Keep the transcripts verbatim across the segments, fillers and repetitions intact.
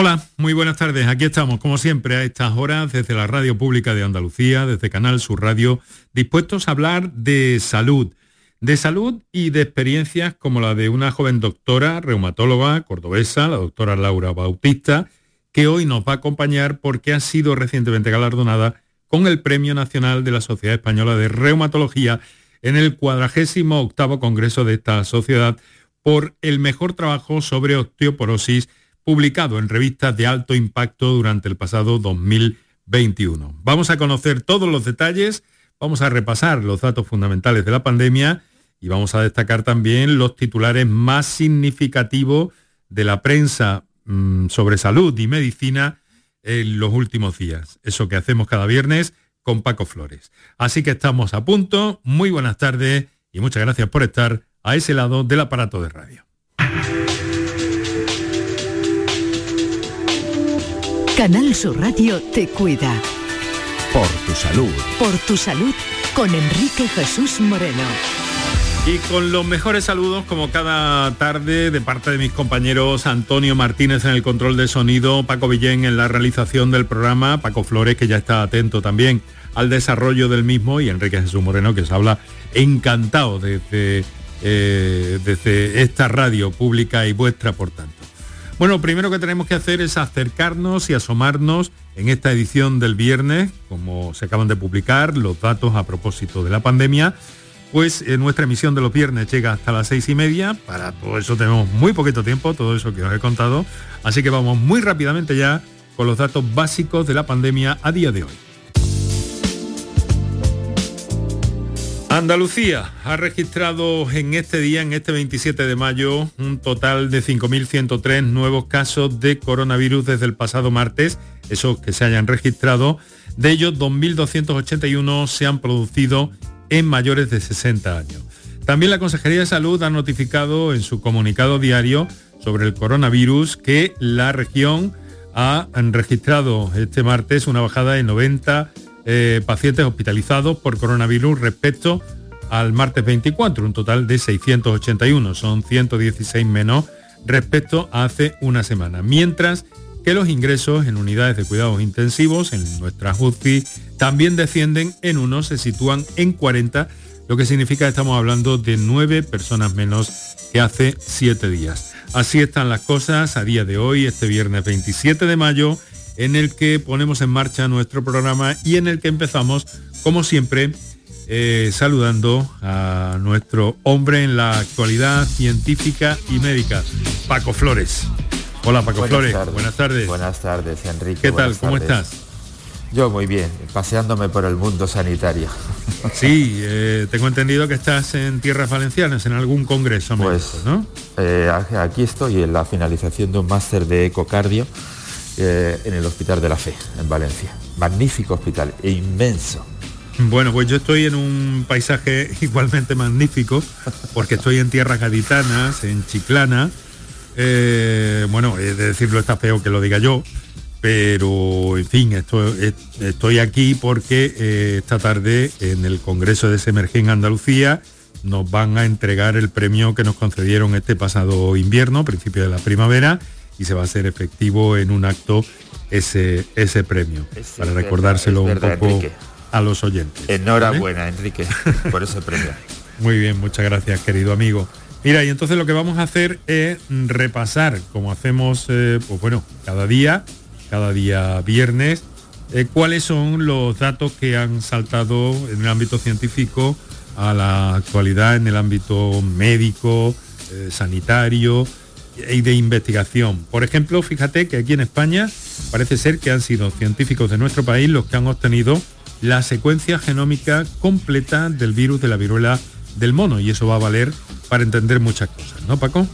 Hola, muy buenas tardes. Aquí estamos, como siempre, a estas horas, desde la Radio Pública de Andalucía, desde Canal Sur Radio, dispuestos a hablar de salud. De salud y de experiencias como la de una joven doctora, reumatóloga cordobesa, la doctora Laura Bautista, que hoy nos va a acompañar porque ha sido recientemente galardonada con el Premio Nacional de la Sociedad Española de Reumatología en el cuadragésimo octavo Congreso de esta sociedad por el mejor trabajo sobre osteoporosis publicado en revistas de alto impacto durante el pasado dos mil veintiuno. Vamos a conocer todos los detalles, vamos a repasar los datos fundamentales de la pandemia y vamos a destacar también los titulares más significativos de la prensa mmm, sobre salud y medicina en los últimos días. Eso que hacemos cada viernes con Paco Flores. Así que estamos a punto. Muy buenas tardes y muchas gracias por estar a ese lado del aparato de radio. Canal Sur Radio te cuida. Por tu salud. Por tu salud, con Enrique Jesús Moreno. Y con los mejores saludos, como cada tarde, de parte de mis compañeros Antonio Martínez en el control de sonido, Paco Villén en la realización del programa, Paco Flores, que ya está atento también al desarrollo del mismo, y Enrique Jesús Moreno, que os habla encantado desde, eh, desde esta radio pública y vuestra, por tanto. Bueno, lo primero que tenemos que hacer es acercarnos y asomarnos en esta edición del viernes, como se acaban de publicar los datos a propósito de la pandemia, pues eh, nuestra emisión de los viernes llega hasta las seis y media, para todo eso tenemos muy poquito tiempo, todo eso que os he contado, así que vamos muy rápidamente ya con los datos básicos de la pandemia a día de hoy. Andalucía ha registrado en este día, en este veintisiete de mayo, un total de cinco mil ciento tres nuevos casos de coronavirus desde el pasado martes, esos que se hayan registrado. De ellos, dos mil doscientos ochenta y uno se han producido en mayores de sesenta años. También la Consejería de Salud ha notificado en su comunicado diario sobre el coronavirus que la región ha registrado este martes una bajada de noventa Eh, pacientes hospitalizados por coronavirus respecto al martes veinticuatro, un total de seiscientos ochenta y uno, son ciento dieciséis menos respecto a hace una semana. Mientras que los ingresos en unidades de cuidados intensivos, en nuestras U C I, también descienden en uno, se sitúan en cuarenta, lo que significa que estamos hablando de nueve personas menos que hace siete días. Así están las cosas a día de hoy, este viernes veintisiete de mayo, en el que ponemos en marcha nuestro programa y en el que empezamos, como siempre, eh, saludando a nuestro hombre en la actualidad científica y médica, Paco Flores. Hola, Paco buenas Flores, tardes. buenas tardes. Buenas tardes, Enrique. ¿Qué tal? ¿Cómo tardes. estás? Yo muy bien, paseándome por el mundo sanitario. Sí, eh, tengo entendido que estás en tierras valencianas, en algún congreso. Pues, ¿no? eh, aquí estoy en la finalización de un máster de ecocardio Eh, en el Hospital de la Fe, en Valencia. Magnífico hospital, e inmenso. Bueno, pues yo estoy en un paisaje igualmente magnífico, porque estoy en tierras gaditanas, en Chiclana. Eh, bueno, es de decirlo, está feo que lo diga yo, pero en fin, esto, es, estoy aquí porque eh, esta tarde en el Congreso de Semergen en Andalucía nos van a entregar el premio que nos concedieron este pasado invierno, principio de la primavera, y se va a hacer efectivo en un acto ese, ese premio, es para verdad, recordárselo verdad, un poco Enrique. a los oyentes. Enhorabuena, ¿vale? Enrique, por ese premio. Muy bien, muchas gracias, querido amigo. Mira, y entonces lo que vamos a hacer es repasar, como hacemos, eh, pues bueno, cada día, cada día viernes, eh, cuáles son los datos que han saltado en el ámbito científico a la actualidad, en el ámbito médico, eh, sanitario y de investigación. Por ejemplo, fíjate que aquí en España parece ser que han sido científicos de nuestro país los que han obtenido la secuencia genómica completa del virus de la viruela del mono, y eso va a valer para entender muchas cosas, ¿no, Paco?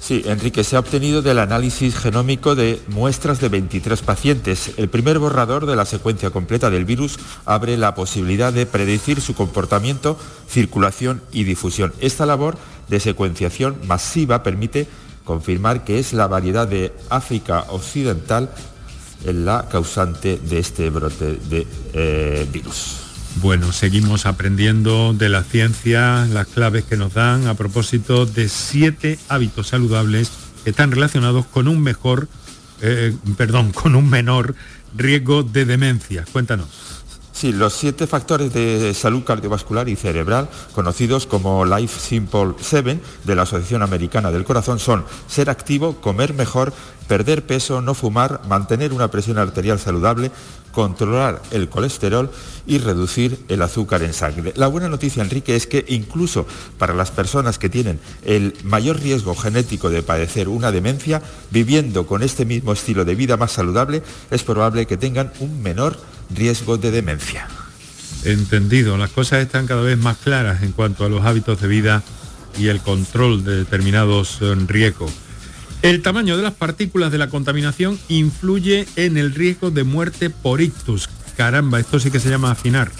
Sí, Enrique, se ha obtenido del análisis genómico de muestras de veintitrés pacientes. El primer borrador de la secuencia completa del virus abre la posibilidad de predecir su comportamiento, circulación y difusión. Esta labor de secuenciación masiva permite confirmar que es la variedad de África Occidental la causante de este brote de eh, virus. Bueno, seguimos aprendiendo de la ciencia, las claves que nos dan a propósito de siete hábitos saludables que están relacionados con un mejor eh, perdón, con un menor riesgo de demencia. Cuéntanos. Sí, los siete factores de salud cardiovascular y cerebral, conocidos como Life Simple siete, de la Asociación Americana del Corazón, son ser activo, comer mejor, perder peso, no fumar, mantener una presión arterial saludable, controlar el colesterol y reducir el azúcar en sangre. La buena noticia, Enrique, es que incluso para las personas que tienen el mayor riesgo genético de padecer una demencia, viviendo con este mismo estilo de vida más saludable, es probable que tengan un menor riesgo de demencia. Entendido, las cosas están cada vez más claras en cuanto a los hábitos de vida y el control de determinados riesgos. El tamaño de las partículas de la contaminación influye en el riesgo de muerte por ictus. Caramba, esto sí que se llama afinar.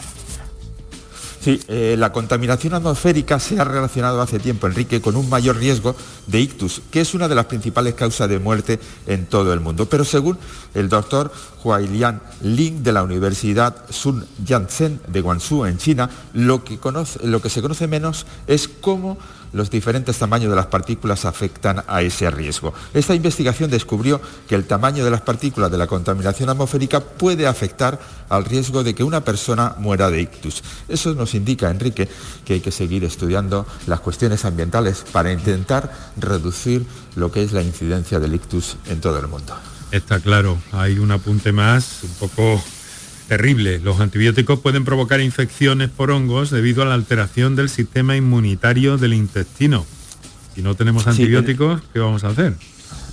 Sí, eh, la contaminación atmosférica se ha relacionado hace tiempo, Enrique, con un mayor riesgo de ictus, que es una de las principales causas de muerte en todo el mundo. Pero según el doctor Huailian Lin de la Universidad Sun Yat-sen de Guangzhou, en China, lo que, conoce, lo que se conoce menos es cómo los diferentes tamaños de las partículas afectan a ese riesgo. Esta investigación descubrió que el tamaño de las partículas de la contaminación atmosférica puede afectar al riesgo de que una persona muera de ictus. Eso nos indica, Enrique, que hay que seguir estudiando las cuestiones ambientales para intentar reducir lo que es la incidencia del ictus en todo el mundo. Está claro, hay un apunte más, un poco terrible. Los antibióticos pueden provocar infecciones por hongos debido a la alteración del sistema inmunitario del intestino. Si no tenemos antibióticos, ¿qué vamos a hacer?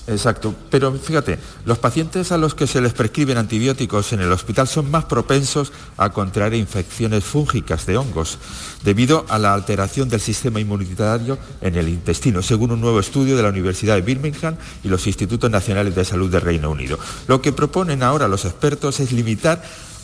Exacto, pero fíjate, los pacientes a los que se les prescriben antibióticos en el hospital son más propensos a contraer infecciones fúngicas de hongos debido a la alteración del sistema inmunitario en el intestino, según un nuevo estudio de la Universidad de Birmingham y los Institutos Nacionales de Salud del Reino Unido. Lo que proponen ahora los expertos es limitar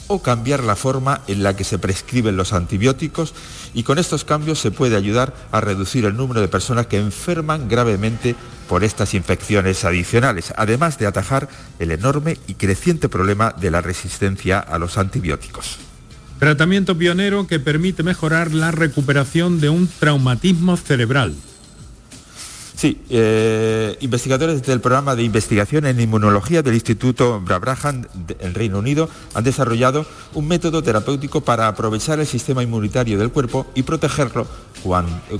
o cambiar la forma en la que se prescriben los antibióticos, y con estos cambios se puede ayudar a reducir el número de personas que enferman gravemente por estas infecciones adicionales, además de atajar el enorme y creciente problema de la resistencia a los antibióticos. Tratamiento pionero que permite mejorar la recuperación de un traumatismo cerebral. Sí, eh, investigadores del programa de investigación en inmunología del Instituto Brabham en Reino Unido han desarrollado un método terapéutico para aprovechar el sistema inmunitario del cuerpo y protegerlo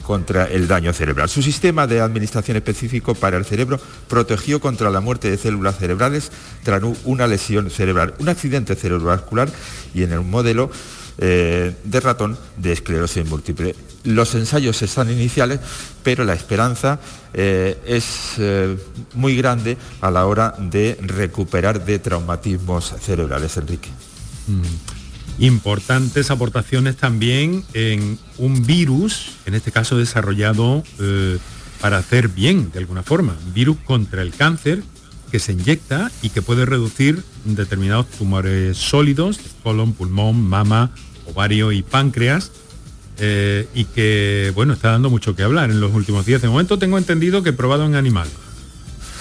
contra el daño cerebral. Su sistema de administración específico para el cerebro protegió contra la muerte de células cerebrales tras una lesión cerebral, un accidente cerebrovascular y en el modelo Eh, de ratón de esclerosis múltiple. Los ensayos están iniciales, pero la esperanza eh, es eh, muy grande a la hora de recuperar de traumatismos cerebrales, Enrique. Mm. Importantes aportaciones también en un virus, en este caso desarrollado eh, para hacer bien, de alguna forma, un virus contra el cáncer que se inyecta y que puede reducir determinados tumores sólidos, colon, pulmón, mama, ovario y páncreas, eh, y que, bueno, está dando mucho que hablar en los últimos días. De momento tengo entendido que he probado en animal.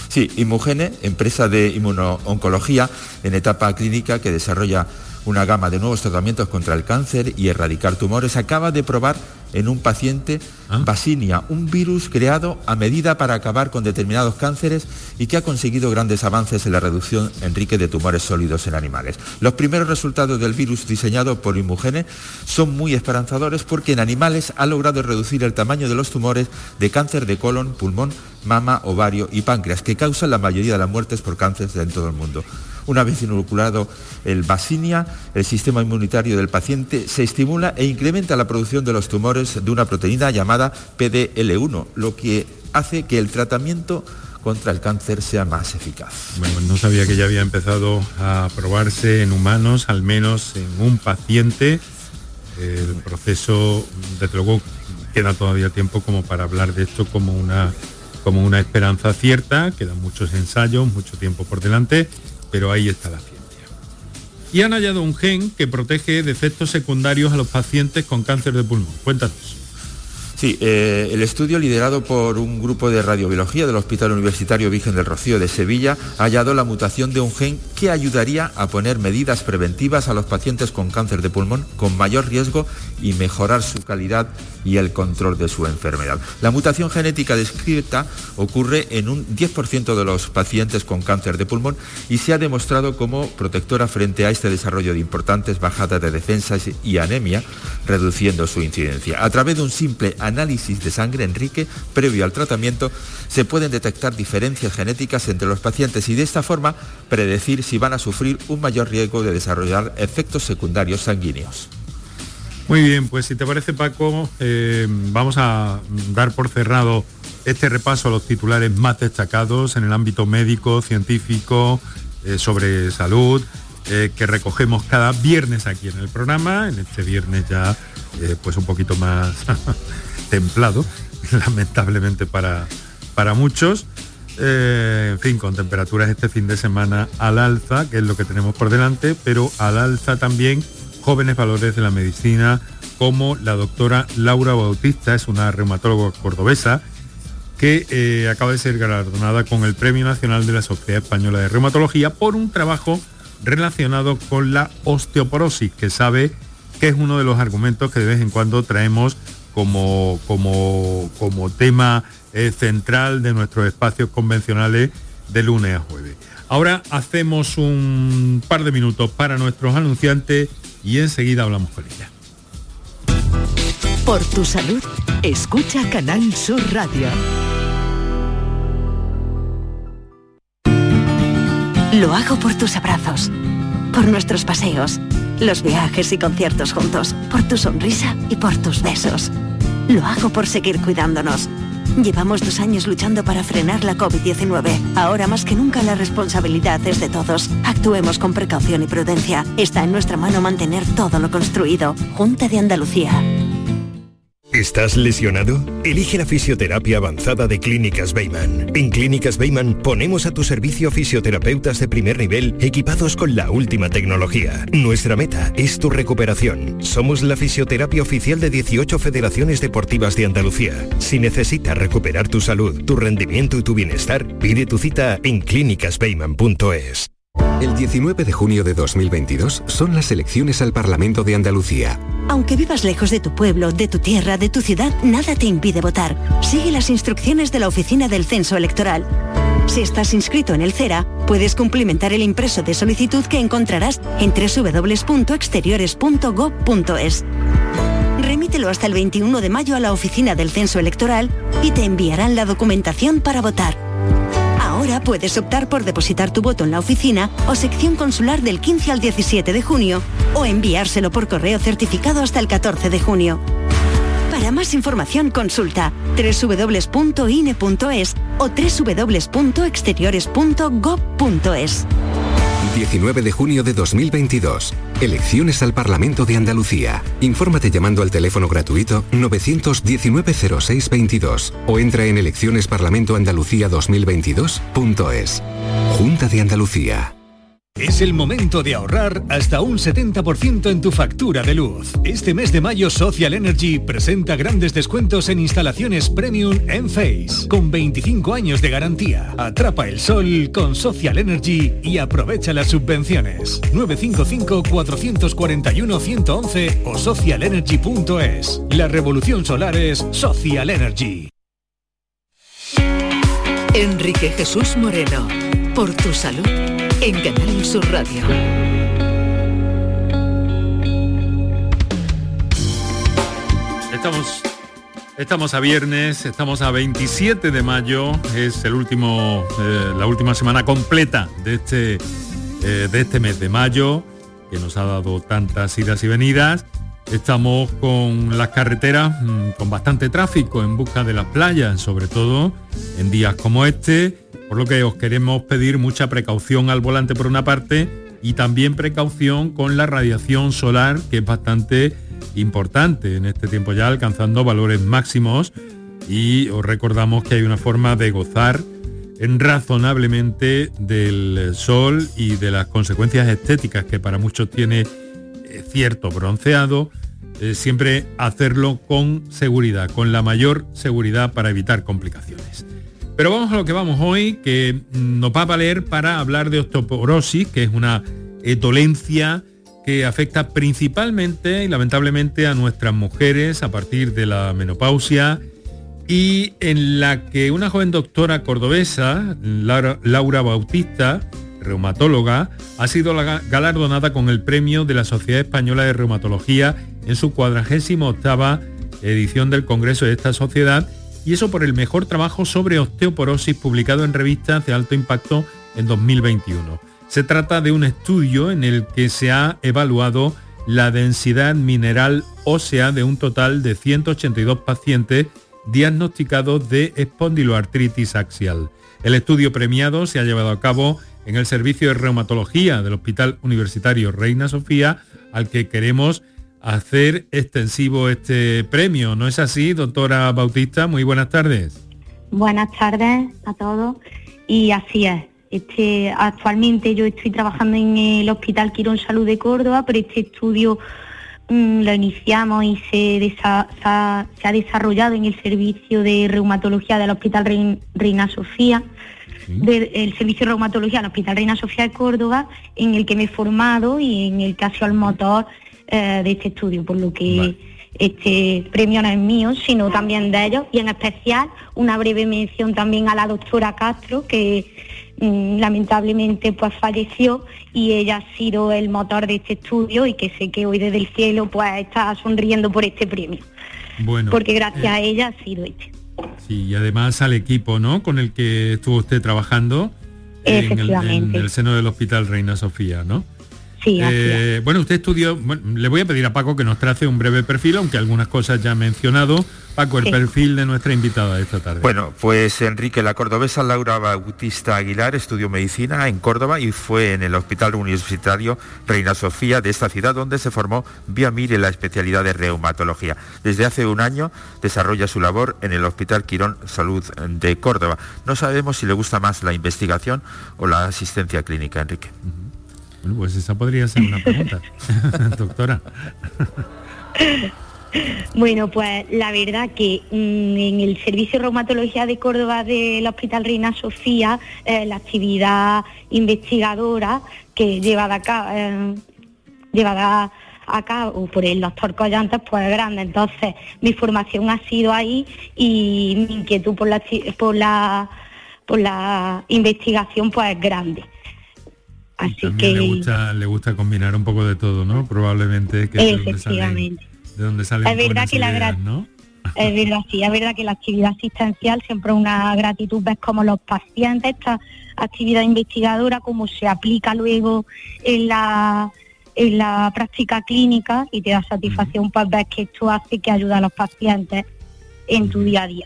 Sí, Imugene, empresa de inmuno-oncología en etapa clínica que desarrolla una gama de nuevos tratamientos contra el cáncer y erradicar tumores, acaba de probar en un paciente ¿Ah? Vaccinia, un virus creado a medida para acabar con determinados cánceres y que ha conseguido grandes avances en la reducción, Enrique, de tumores sólidos en animales. Los primeros resultados del virus diseñado por Imugene son muy esperanzadores porque en animales ha logrado reducir el tamaño de los tumores de cáncer de colon, pulmón, mama, ovario y páncreas, que causan la mayoría de las muertes por cáncer en todo el mundo. Una vez inoculado el Vaccinia, el sistema inmunitario del paciente se estimula e incrementa la producción de los tumores de una proteína llamada P D L uno, lo que hace que el tratamiento contra el cáncer sea más eficaz. Bueno, no sabía que ya había empezado a probarse en humanos, al menos en un paciente. El proceso, desde luego, queda todavía tiempo como para hablar de esto como una, como una esperanza cierta. Quedan muchos ensayos, mucho tiempo por delante, pero ahí está la ciencia. Y han hallado un gen que protege de efectos secundarios a los pacientes con cáncer de pulmón. Cuéntanos. Sí, eh, el estudio liderado por un grupo de radiobiología del Hospital Universitario Virgen del Rocío de Sevilla ha hallado la mutación de un gen que ayudaría a poner medidas preventivas a los pacientes con cáncer de pulmón con mayor riesgo y mejorar su calidad y el control de su enfermedad. La mutación genética descrita ocurre en un diez por ciento de los pacientes con cáncer de pulmón y se ha demostrado como protectora frente a este desarrollo de importantes bajadas de defensas y anemia, reduciendo su incidencia. A través de un simple análisis de sangre, Enrique, previo al tratamiento, se pueden detectar diferencias genéticas entre los pacientes y de esta forma predecir si van a sufrir un mayor riesgo de desarrollar efectos secundarios sanguíneos. Muy bien, pues si te parece, Paco, eh, vamos a dar por cerrado este repaso a los titulares más destacados en el ámbito médico, científico, eh, sobre salud, eh, que recogemos cada viernes aquí en el programa, en este viernes ya eh, pues un poquito más templado, lamentablemente para, para muchos, eh, en fin, con temperaturas este fin de semana al alza, que es lo que tenemos por delante, pero al alza también jóvenes valores de la medicina, como la doctora Laura Bautista, es una reumatóloga cordobesa, que eh, acaba de ser galardonada con el Premio Nacional de la Sociedad Española de Reumatología por un trabajo relacionado con la osteoporosis, que sabe que es uno de los argumentos que de vez en cuando traemos Como, como, como tema eh, central de nuestros espacios convencionales de lunes a jueves. Ahora hacemos un par de minutos para nuestros anunciantes y enseguida hablamos con ella. Por tu salud, escucha Canal Sur Radio. Lo hago por tus abrazos, por nuestros paseos, los viajes y conciertos juntos, por tu sonrisa y por tus besos. Lo hago por seguir cuidándonos. Llevamos dos años luchando para frenar la covid diecinueve. Ahora más que nunca la responsabilidad es de todos. Actuemos con precaución y prudencia. Está en nuestra mano mantener todo lo construido. Junta de Andalucía. ¿Estás lesionado? Elige la fisioterapia avanzada de Clínicas Bayman. En Clínicas Bayman ponemos a tu servicio fisioterapeutas de primer nivel equipados con la última tecnología. Nuestra meta es tu recuperación. Somos la fisioterapia oficial de dieciocho federaciones deportivas de Andalucía. Si necesitas recuperar tu salud, tu rendimiento y tu bienestar, pide tu cita en clínicas bayman punto es. El diecinueve de junio de dos mil veintidós son las elecciones al Parlamento de Andalucía. Aunque vivas lejos de tu pueblo, de tu tierra, de tu ciudad, nada te impide votar. Sigue las instrucciones de la Oficina del Censo Electoral. Si estás inscrito en el CERA, puedes cumplimentar el impreso de solicitud que encontrarás en doble u doble u doble u punto exteriores punto gob punto es. Remítelo hasta el veintiuno de mayo a la Oficina del Censo Electoral y te enviarán la documentación para votar. Ahora puedes optar por depositar tu voto en la oficina o sección consular del quince al diecisiete de junio o enviárselo por correo certificado hasta el catorce de junio. Para más información consulta doble u doble u doble u punto i n e punto es o doble u doble u doble u punto exteriores punto gob punto es. diecinueve de junio de dos mil veintidós. Elecciones al Parlamento de Andalucía. Infórmate llamando al teléfono gratuito nueve uno nueve cero seis veintidós o entra en elecciones parlamento andalucía dos mil veintidós punto es. Junta de Andalucía. Es el momento de ahorrar hasta un setenta por ciento en tu factura de luz. Este mes de mayo Social Energy presenta grandes descuentos en instalaciones Premium Enphase, con veinticinco años de garantía. Atrapa el sol con Social Energy y aprovecha las subvenciones. nueve cinco cinco cuatro cuatro uno uno uno uno uno o social energy punto es. La revolución solar es Social Energy. Enrique Jesús Moreno, por tu salud, en Canal Sur Radio. Estamos, estamos a viernes, estamos a veintisiete de mayo, es el último, eh, la última semana completa de este, eh, de este mes de mayo, que nos ha dado tantas idas y venidas. Estamos con las carreteras mmm, con bastante tráfico en busca de las playas, sobre todo en días como este. Por lo que os queremos pedir mucha precaución al volante por una parte y también precaución con la radiación solar, que es bastante importante en este tiempo ya, alcanzando valores máximos, y os recordamos que hay una forma de gozar razonablemente del sol y de las consecuencias estéticas que para muchos tiene cierto bronceado, eh, siempre hacerlo con seguridad, con la mayor seguridad para evitar complicaciones. Pero vamos a lo que vamos hoy, que nos va a valer para hablar de osteoporosis, que es una eh, dolencia que afecta principalmente y lamentablemente a nuestras mujeres a partir de la menopausia, y en la que una joven doctora cordobesa, Laura, Laura Bautista, reumatóloga, ha sido galardonada con el premio de la Sociedad Española de Reumatología en su cuadragésima octava edición del Congreso de esta sociedad, y eso por el mejor trabajo sobre osteoporosis publicado en revistas de alto impacto en dos mil veintiuno. Se trata de un estudio en el que se ha evaluado la densidad mineral ósea de un total de ciento ochenta y dos pacientes diagnosticados de espondiloartritis axial. El estudio premiado se ha llevado a cabo en el servicio de reumatología del Hospital Universitario Reina Sofía, al que queremos hacer extensivo este premio. ¿No es así, doctora Bautista? Muy buenas tardes. Buenas tardes a todos, y así es. Este, actualmente yo estoy trabajando en el Hospital Quirón Salud de Córdoba, pero este estudio mmm, lo iniciamos y se, desa, se, ha, se ha desarrollado en el servicio de reumatología del Hospital Rein, Reina Sofía, sí. del el servicio de reumatología del Hospital Reina Sofía de Córdoba, en el que me he formado y en el que ha sido el motor eh, de este estudio, por lo que vale. Este premio no es mío, sino también de ellos, y en especial una breve mención también a la doctora Castro, que lamentablemente pues falleció, y ella ha sido el motor de este estudio, y que sé que hoy desde el cielo pues está sonriendo por este premio. Bueno, porque gracias eh, a ella ha sido este. Sí, y además al equipo, ¿no?, con el que estuvo usted trabajando en el, en el seno del Hospital Reina Sofía, ¿no? Sí, eh, bueno, usted estudió, bueno, le voy a pedir a Paco que nos trace un breve perfil, aunque algunas cosas ya ha mencionado. Paco, el sí. perfil de nuestra invitada esta tarde. Bueno, pues Enrique, la cordobesa Laura Bautista Aguilar estudió medicina en Córdoba y fue en el Hospital Universitario Reina Sofía de esta ciudad donde se formó vía M I R en la especialidad de reumatología. Desde hace un año desarrolla su labor en el Hospital Quirón Salud de Córdoba. No sabemos si le gusta más la investigación o la asistencia clínica, Enrique. Uh-huh. Bueno, pues esa podría ser una pregunta, doctora. Bueno, pues la verdad que mmm, en el Servicio de Reumatología de Córdoba del Hospital Reina Sofía, eh, la actividad investigadora que llevada a cabo, eh, llevada a cabo por el doctor Collantes, pues es grande. Entonces, mi formación ha sido ahí, y mi inquietud por la, por la, por la investigación pues es grande. Así también que... le gusta, le gusta combinar un poco de todo, ¿no? Probablemente que es efectivamente de donde salen, es verdad que ideas, la gra- ¿no? Es verdad, sí, es verdad que la actividad asistencial siempre es una gratitud, ves como los pacientes, esta actividad investigadora, cómo se aplica luego en la en la práctica clínica, y te da satisfacción, uh-huh. pues ves que esto hace que ayuda a los pacientes en uh-huh. tu día a día.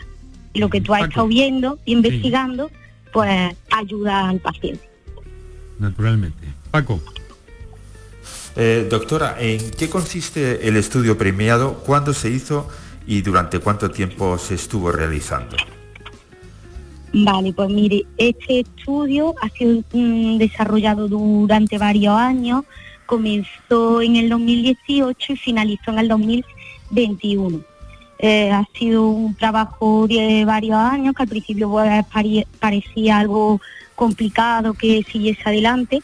Y lo que tú has Paco. estado viendo, investigando, sí. pues ayuda al paciente. Naturalmente. Paco. Eh, doctora, ¿en qué consiste el estudio premiado? ¿Cuándo se hizo y durante cuánto tiempo se estuvo realizando? Vale, pues mire, este estudio ha sido mm, desarrollado durante varios años. Comenzó en el dos mil dieciocho y finalizó en el dos mil veintiuno. Eh, ha sido un trabajo de varios años, que al principio pues, parecía algo complicado que siguiese adelante.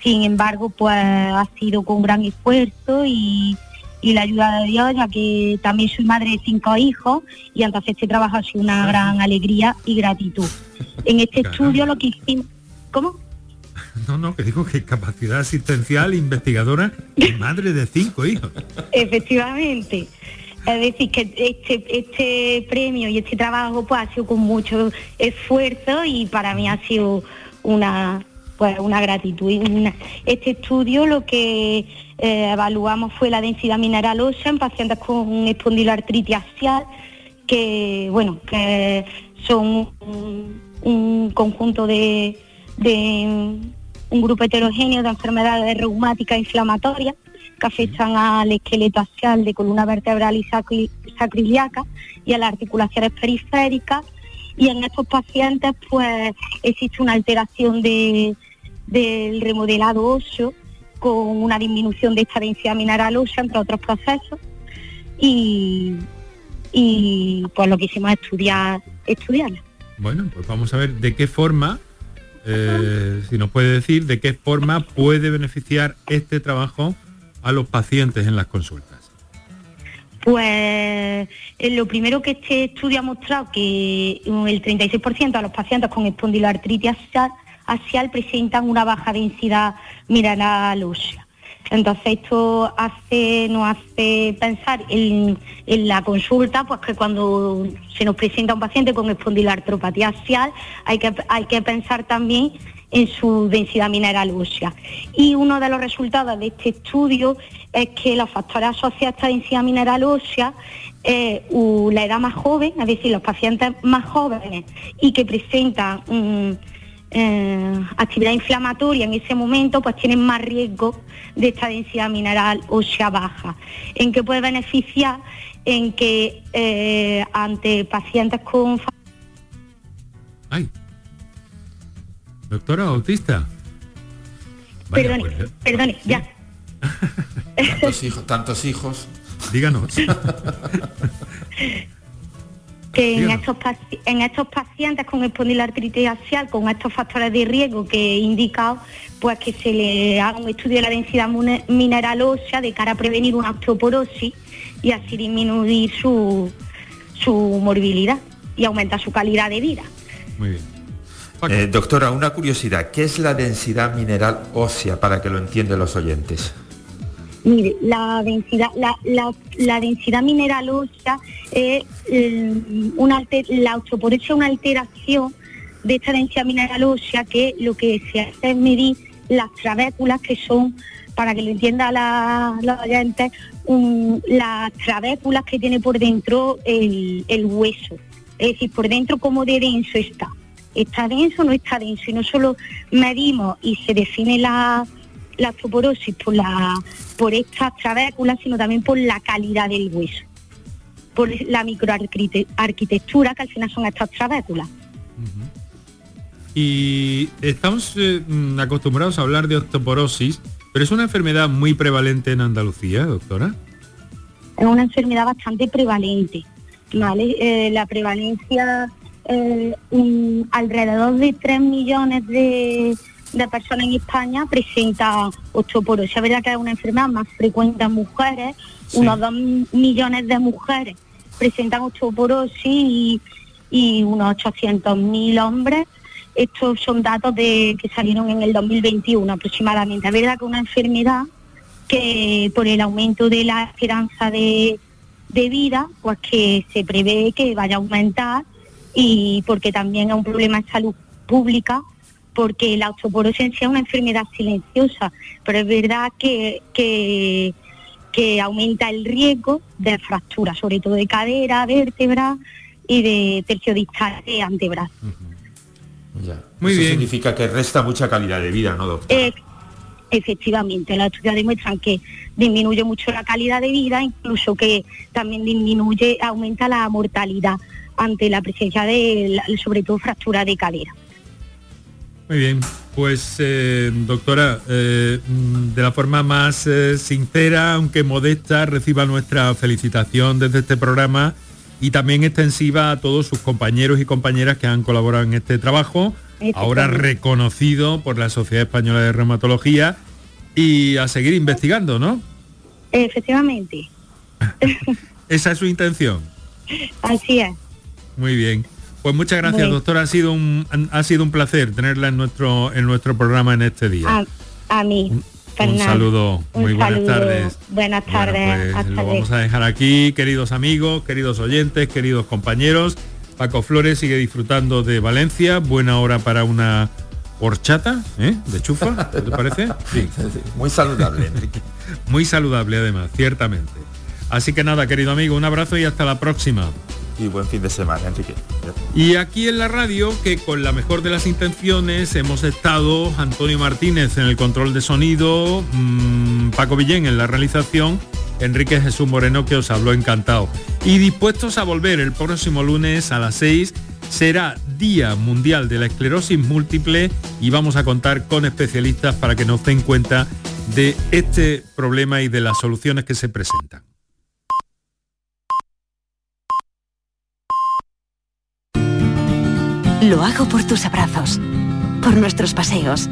Sin embargo, pues ha sido con gran esfuerzo y, y la ayuda de Dios, ya que también soy madre de cinco hijos, y entonces este trabajo ha sido una gran alegría y gratitud. En este Caramba. estudio lo que hicimos... ¿Cómo? No, no, que digo que capacidad asistencial, investigadora y madre de cinco hijos. Efectivamente. Es decir, que este este premio y este trabajo pues ha sido con mucho esfuerzo, y para mí ha sido una pues una gratitud. Una, este estudio lo que eh, evaluamos fue la densidad mineral ósea en pacientes con espondiloartritis axial, que bueno, que son un, un conjunto de, de un grupo heterogéneo de enfermedades reumáticas inflamatorias que afectan al esqueleto axial de columna vertebral y sacri- sacroiliaca y a las articulaciones periféricas, y en estos pacientes pues existe una alteración de, del remodelado óseo con una disminución de esta densidad mineral ósea, entre otros procesos. y, y pues lo quisimos estudiar, estudiarla. Bueno, pues vamos a ver de qué forma, eh, si nos puede decir, de qué forma puede beneficiar este trabajo a los pacientes en las consultas. Pues eh, lo primero que este estudio ha mostrado que el treinta y seis por ciento de los pacientes con espondiloartritis axial presentan una baja densidad mineral ósea. Entonces esto hace, nos hace pensar en, en la consulta, pues que cuando se nos presenta un paciente con espondiloartropatía axial hay que, hay que pensar también en su densidad mineral ósea. Y uno de los resultados de este estudio es que los factores asociados a esta densidad mineral ósea, eh, la edad más joven, es decir, los pacientes más jóvenes y que presentan um, eh, actividad inflamatoria en ese momento, pues tienen más riesgo de esta densidad mineral ósea baja. ¿En qué puede beneficiar? En que eh, ante pacientes con... Ay. Doctora Bautista. Perdone, pues, ¿eh? perdone, ¿Sí? ya. tantos hijos, tantos hijos. Díganos. Que Díganos. En, estos paci- en estos pacientes con espondiloartritis axial, con estos factores de riesgo que he indicado, pues que se le haga un estudio de la densidad mun- mineral ósea de cara a prevenir una osteoporosis y así disminuir su, su morbilidad y aumentar su calidad de vida. Muy bien. Eh, doctora, una curiosidad, ¿qué es la densidad mineral ósea para que lo entiendan los oyentes? Mire, la densidad, la, la, la densidad mineral ósea es eh, una alter, la osteoporosis es una alteración de esta densidad mineral ósea que lo que se hace es medir las trabéculas, que son, para que lo entiendan la, los oyentes, um, las trabéculas que tiene por dentro el, el hueso, es decir, por dentro cómo de denso está. ¿Está denso o no está denso? Y no solo medimos y se define la, la osteoporosis por, la, por estas trabéculas, sino también por la calidad del hueso, por la microarquitectura, que al final son estas trabéculas. Uh-huh. Y estamos eh, acostumbrados a hablar de osteoporosis, pero es una enfermedad muy prevalente en Andalucía, doctora. Es una enfermedad bastante prevalente, ¿vale? Eh, la prevalencia... Eh, um, alrededor de tres millones de, de personas en España presentan osteoporosis. Es verdad que es una enfermedad más frecuente en mujeres, sí. Unos dos millones de mujeres presentan osteoporosis y, y unos ochocientos mil hombres. Estos son datos de que salieron en el dos mil veintiuno aproximadamente. Es verdad que es una enfermedad que por el aumento de la esperanza de, de vida, pues que se prevé que vaya a aumentar, y porque también es un problema de salud pública, porque la osteoporosis en sí es una enfermedad silenciosa, pero es verdad que, que, que aumenta el riesgo de fracturas, sobre todo de cadera, vértebra y de tercio distal de antebrazo. Uh-huh. Ya. Muy Eso bien. Significa que resta mucha calidad de vida, ¿no, doctora? Eh, efectivamente, los estudios demuestran que disminuye mucho la calidad de vida, incluso que también disminuye, aumenta la mortalidad ante la presencia de, sobre todo, fractura de cadera. Muy bien, pues eh, doctora, eh, de la forma más eh, sincera, aunque modesta, reciba nuestra felicitación desde este programa y también extensiva a todos sus compañeros y compañeras que han colaborado en este trabajo, ahora reconocido por la Sociedad Española de Reumatología, y a seguir investigando, ¿no? Efectivamente. Esa es su intención. Así es. Muy bien, pues muchas gracias, bueno. Doctora, ha sido un ha sido un placer tenerla en nuestro en nuestro programa en este día. A, a mí, un, un saludo, un muy saludo. Buenas tardes. Buenas tardes. Bueno, pues, hasta lo vez. Vamos a dejar aquí, queridos amigos, queridos oyentes, queridos compañeros. Paco Flores sigue disfrutando de Valencia, buena hora para una horchata, ¿eh? De chufa, ¿te parece? Sí. Muy saludable, Enrique. Muy saludable, además, ciertamente. Así que nada, querido amigo, un abrazo y hasta la próxima. Y buen fin de semana, Enrique. Y aquí en la radio, que con la mejor de las intenciones hemos estado Antonio Martínez en el control de sonido, mmm, Paco Villén en la realización, Enrique Jesús Moreno, que os habló encantado. Y dispuestos a volver el próximo lunes a las seis, será Día Mundial de la Esclerosis Múltiple y vamos a contar con especialistas para que nos den cuenta de este problema y de las soluciones que se presentan. Lo hago por tus abrazos, por nuestros paseos,